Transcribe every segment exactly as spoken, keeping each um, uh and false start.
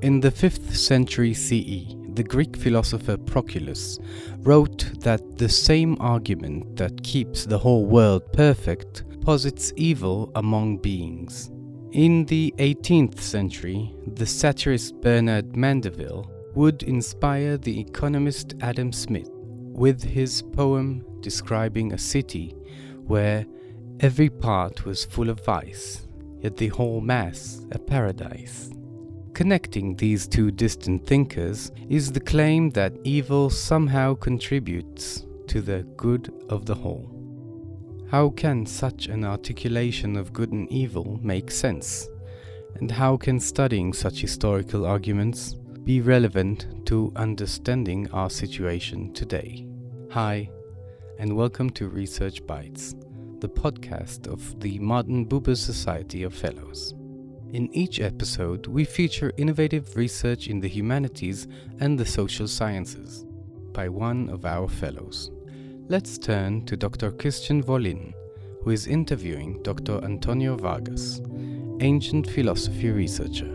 In the fifth century C E, the Greek philosopher Proclus wrote that the same argument that keeps the whole world perfect posits evil among beings. In the eighteenth century, the satirist Bernard Mandeville would inspire the economist Adam Smith with his poem describing a city where every part was full of vice, yet the whole mass a paradise. Connecting these two distant thinkers is the claim that evil somehow contributes to the good of the whole. How can such an articulation of good and evil make sense? And how can studying such historical arguments be relevant to understanding our situation today? Hi, and welcome to Research Bites, the podcast of the Martin Buber Society of Fellows. In each episode, we feature innovative research in the humanities and the social sciences by one of our fellows. Let's turn to Doctor Christian Volin, who is interviewing Doctor Antonio Vargas, ancient philosophy researcher.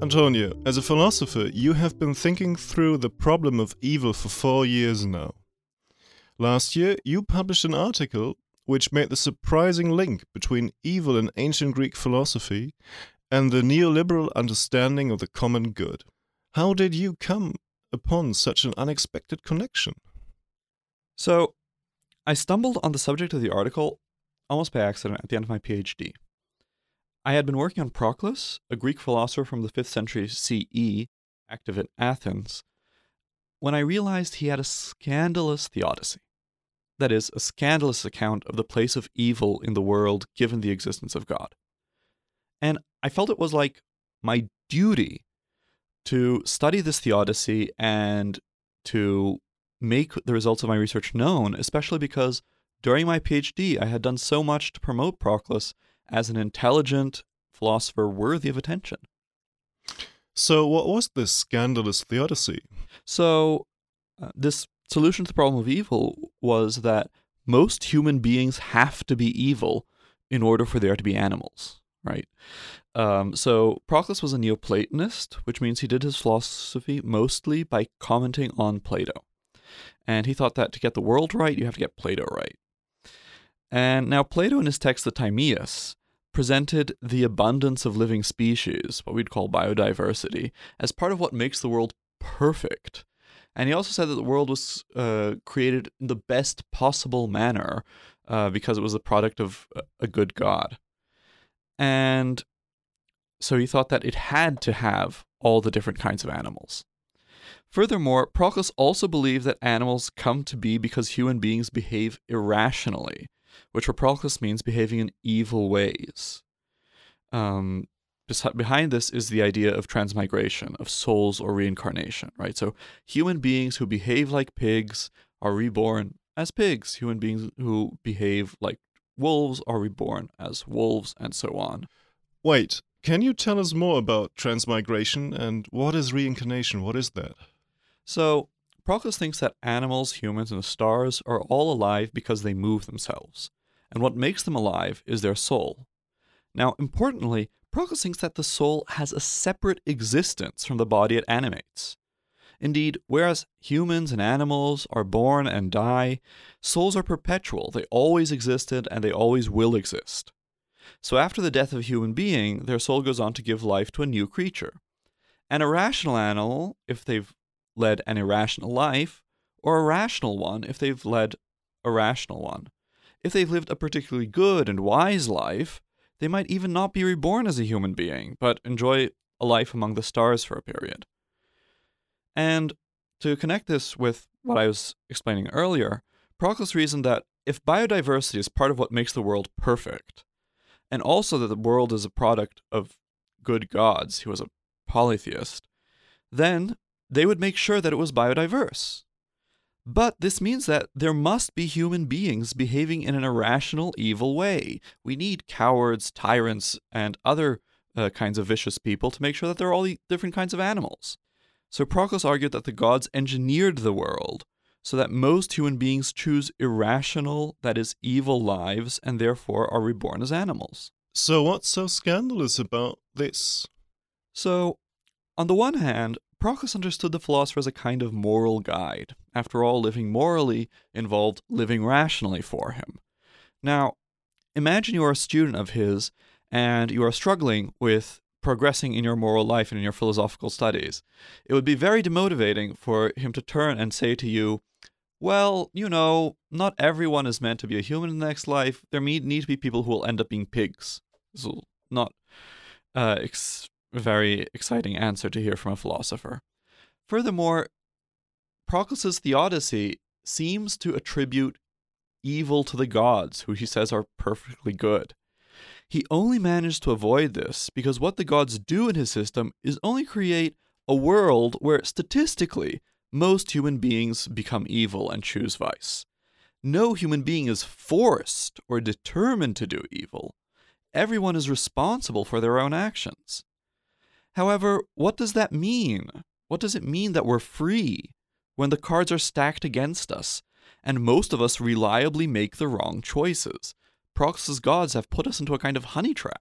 Antonio, as a philosopher, you have been thinking through the problem of evil for four years now. Last year, you published an article which made the surprising link between evil in ancient Greek philosophy and the neoliberal understanding of the common good. How did you come upon such an unexpected connection? So, I stumbled on the subject of the article almost by accident at the end of my PhD. I had been working on Proclus, a Greek philosopher from the fifth century C E, active in Athens, when I realized he had a scandalous theodicy. That is, a scandalous account of the place of evil in the world given the existence of God. And I felt it was like my duty to study this theodicy and to make the results of my research known, especially because during my PhD I had done so much to promote Proclus as an intelligent philosopher worthy of attention. So what was this scandalous theodicy? So uh, this solution to the problem of evil was that most human beings have to be evil in order for there to be animals, right? Um, so Proclus was a Neoplatonist, which means he did his philosophy mostly by commenting on Plato. And he thought that to get the world right, you have to get Plato right. And now Plato in his text, the Timaeus, presented the abundance of living species, what we'd call biodiversity, as part of what makes the world perfect. And he also said that the world was uh, created in the best possible manner uh, because it was the product of a good God. And so he thought that it had to have all the different kinds of animals. Furthermore, Proclus also believed that animals come to be because human beings behave irrationally, which for Proclus means behaving in evil ways. Um, Behind this is the idea of transmigration, of souls or reincarnation, right? So human beings who behave like pigs are reborn as pigs. Human beings who behave like wolves are reborn as wolves, and so on. Wait, can you tell us more about transmigration and what is reincarnation? What is that? So Proclus thinks that animals, humans, and the stars are all alive because they move themselves. And what makes them alive is their soul. Now, importantly, Proclus thinks that the soul has a separate existence from the body it animates. Indeed, whereas humans and animals are born and die, souls are perpetual. They always existed and they always will exist. So after the death of a human being, their soul goes on to give life to a new creature. An irrational animal, if they've led an irrational life, or a rational one, if they've led a rational one. If they've lived a particularly good and wise life, they might even not be reborn as a human being, but enjoy a life among the stars for a period. And to connect this with what I was explaining earlier, Proclus reasoned that if biodiversity is part of what makes the world perfect, and also that the world is a product of good gods, he was a polytheist, then they would make sure that it was biodiverse. But this means that there must be human beings behaving in an irrational, evil way. We need cowards, tyrants, and other uh, kinds of vicious people to make sure that there are all the different kinds of animals. So Proclus argued that the gods engineered the world so that most human beings choose irrational, that is, evil lives, and therefore are reborn as animals. So what's so scandalous about this? So, on the one hand, Proclus understood the philosopher as a kind of moral guide. After all, living morally involved living rationally for him. Now, imagine you are a student of his, and you are struggling with progressing in your moral life and in your philosophical studies. It would be very demotivating for him to turn and say to you, well, you know, not everyone is meant to be a human in the next life. There need, need to be people who will end up being pigs. This is not uh, ex- a very exciting answer to hear from a philosopher. Furthermore, Proclus's Odyssey seems to attribute evil to the gods, who he says are perfectly good. He only managed to avoid this because what the gods do in his system is only create a world where, statistically, most human beings become evil and choose vice. No human being is forced or determined to do evil. Everyone is responsible for their own actions. However, what does that mean? What does it mean that we're free when the cards are stacked against us and most of us reliably make the wrong choices? Proclus's gods have put us into a kind of honey trap.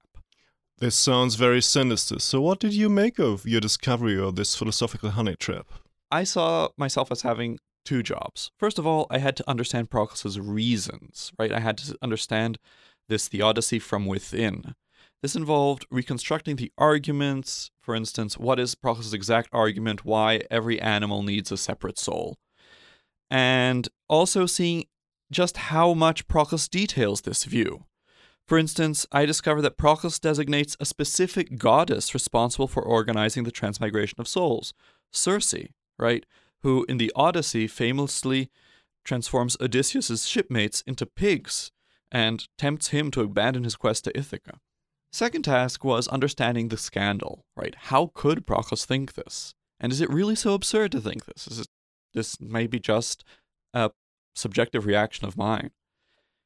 This sounds very sinister. So what did you make of your discovery of this philosophical honey trap? I saw myself as having two jobs. First of all, I had to understand Proclus's reasons, right? I had to understand this theodicy from within. This involved reconstructing the arguments. For instance, what is Proclus's exact argument why every animal needs a separate soul? And also seeing just how much Proclus details this view. For instance, I discovered that Proclus designates a specific goddess responsible for organizing the transmigration of souls, Circe, right, who in the Odyssey famously transforms Odysseus' shipmates into pigs and tempts him to abandon his quest to Ithaca. Second task was understanding the scandal, right? How could Proclus think this? And is it really so absurd to think this? Is it, this may be just a subjective reaction of mine.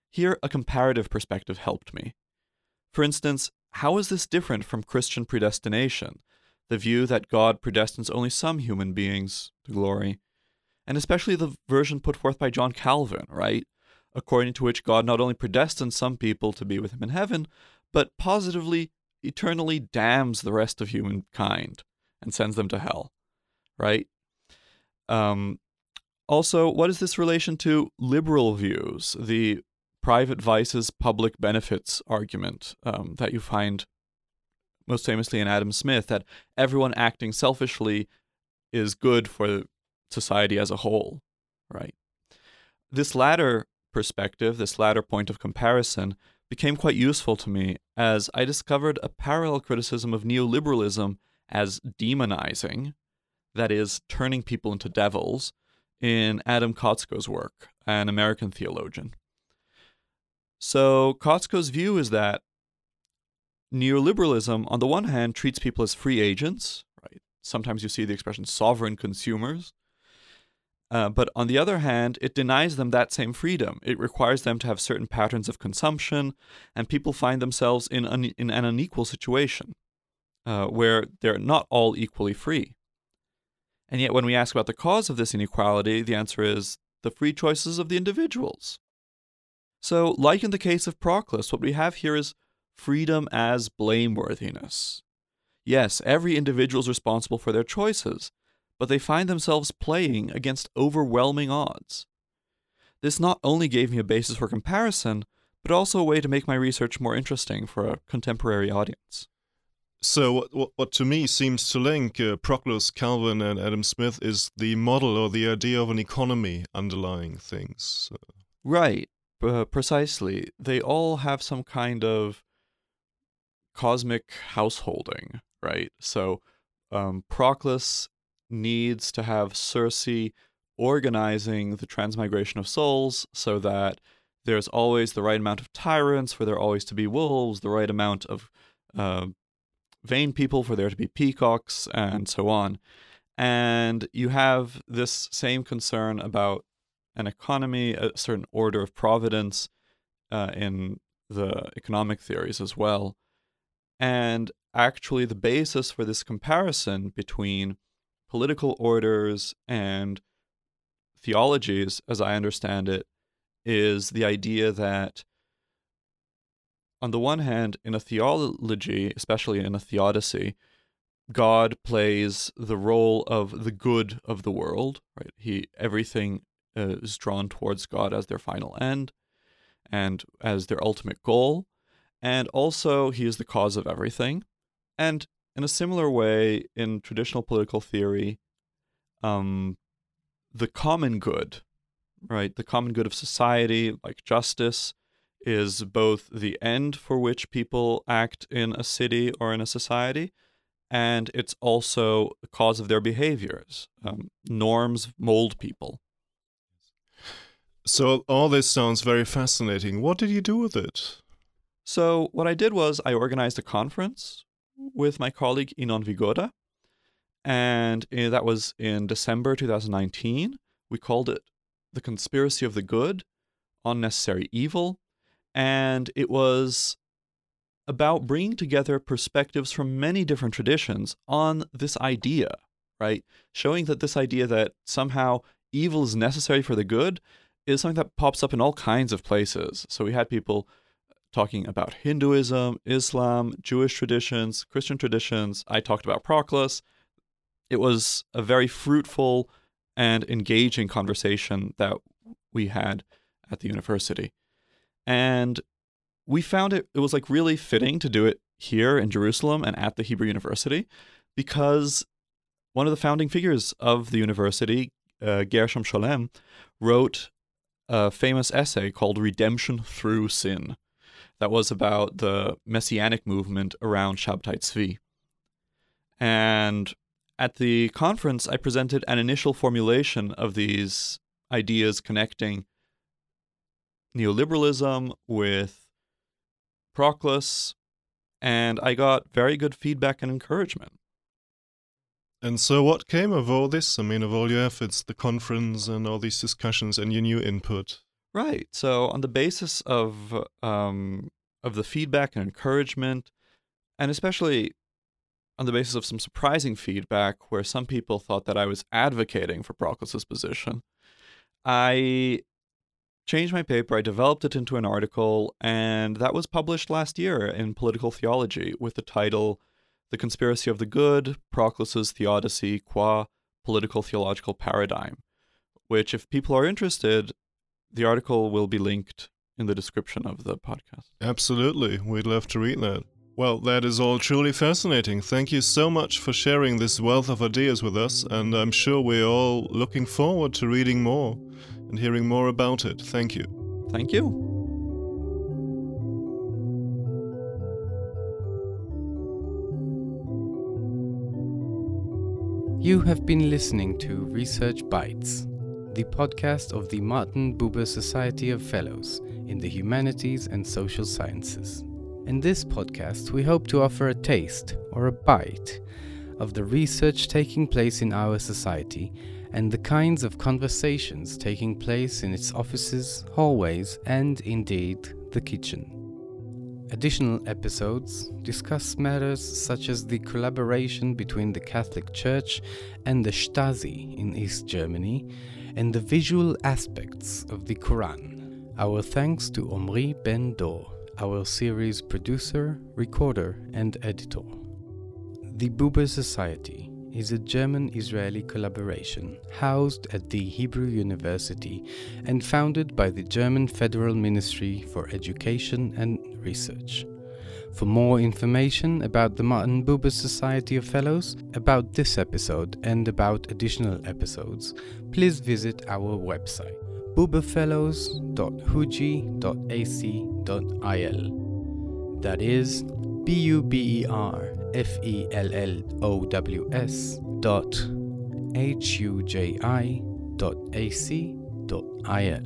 Here, a comparative perspective helped me. For instance, how is this different from Christian predestination? The view that God predestines only some human beings to glory, and especially the version put forth by John Calvin, right? According to which God not only predestines some people to be with him in heaven, but positively, eternally damns the rest of humankind and sends them to hell, right? Um, also, what is this relation to liberal views, the private vices, public benefits argument um, that you find most famously in Adam Smith, that everyone acting selfishly is good for society as a whole, right? This latter perspective, this latter point of comparison, became quite useful to me as I discovered a parallel criticism of neoliberalism as demonizing, that is, turning people into devils, in Adam Kotzko's work, an American theologian. So Kotzko's view is that neoliberalism, on the one hand, treats people as free agents, right? Sometimes you see the expression sovereign consumers. Uh, but on the other hand, it denies them that same freedom. It requires them to have certain patterns of consumption, and people find themselves in an, in an unequal situation uh, where they're not all equally free. And yet when we ask about the cause of this inequality, the answer is the free choices of the individuals. So, like in the case of Proclus, what we have here is freedom as blameworthiness. Yes, every individual is responsible for their choices, but they find themselves playing against overwhelming odds. This not only gave me a basis for comparison, but also a way to make my research more interesting for a contemporary audience. So what, what, what to me seems to link uh, Proclus, Calvin, and Adam Smith is the model or the idea of an economy underlying things. So. Right, uh, precisely. They all have some kind of cosmic householding, right? So um, Proclus needs to have Circe organizing the transmigration of souls so that there's always the right amount of tyrants for there always to be wolves, the right amount of uh, vain people for there to be peacocks, and so on. And you have this same concern about an economy, a certain order of providence uh, in the economic theories as well. And actually, the basis for this comparison between political orders and theologies, as I understand it, is the idea that on the one hand, in a theology, especially in a theodicy, God plays the role of the good of the world, right? He everything uh, is drawn towards God as their final end and as their ultimate goal. And also, he is the cause of everything. And in a similar way, in traditional political theory, um, the common good, right, the common good of society, like justice, is both the end for which people act in a city or in a society, and it's also the cause of their behaviors. Um, norms mold people. So all this sounds very fascinating. What did you do with it? So what I did was I organized a conference with my colleague Inon Vigoda, and that was in December twenty nineteen. We called it The Conspiracy of the Good, Unnecessary Evil, and it was about bringing together perspectives from many different traditions on this idea, right? Showing that this idea that somehow evil is necessary for the good is something that pops up in all kinds of places. So we had people talking about Hinduism, Islam, Jewish traditions, Christian traditions. I talked about Proclus. It was a very fruitful and engaging conversation that we had at the university. And we found it, it was like really fitting to do it here in Jerusalem and at the Hebrew University, because one of the founding figures of the university, uh, Gershom Scholem, wrote a famous essay called Redemption Through Sin that was about the messianic movement around Shabtai Tzvi. And at the conference, I presented an initial formulation of these ideas connecting neoliberalism with Proclus, and I got very good feedback and encouragement. And so what came of all this? I mean, of all your efforts, the conference and all these discussions and your new input. Right. So on the basis of um, of the feedback and encouragement, and especially on the basis of some surprising feedback where some people thought that I was advocating for Proclus's position, I changed my paper, I developed it into an article, and that was published last year in Political Theology with the title The Conspiracy of the Good, Proclus's Theodicy qua Political Theological Paradigm, which, if people are interested, the article will be linked in the description of the podcast. Absolutely. We'd love to read that. Well, that is all truly fascinating. Thank you so much for sharing this wealth of ideas with us, and I'm sure we're all looking forward to reading more and hearing more about it. Thank you. Thank you. You have been listening to Research Bites, the podcast of the Martin Buber Society of Fellows in the Humanities and Social Sciences. In this podcast, we hope to offer a taste or a bite of the research taking place in our society and the kinds of conversations taking place in its offices, hallways, and indeed, the kitchen. Additional episodes discuss matters such as the collaboration between the Catholic Church and the Stasi in East Germany and the visual aspects of the Quran. Our thanks to Omri Ben Dor, our series producer, recorder, and editor. The Buber Society is a German-Israeli collaboration housed at the Hebrew University and founded by the German Federal Ministry for Education and Research. For more information about the Martin Buber Society of Fellows, about this episode and about additional episodes, please visit our website buberfellows dot huji dot a c dot i l. That is B-U-B-E-R F-E-L-L-O-W-S dot H-U-J-I dot A-C dot I-L.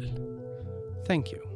Thank you.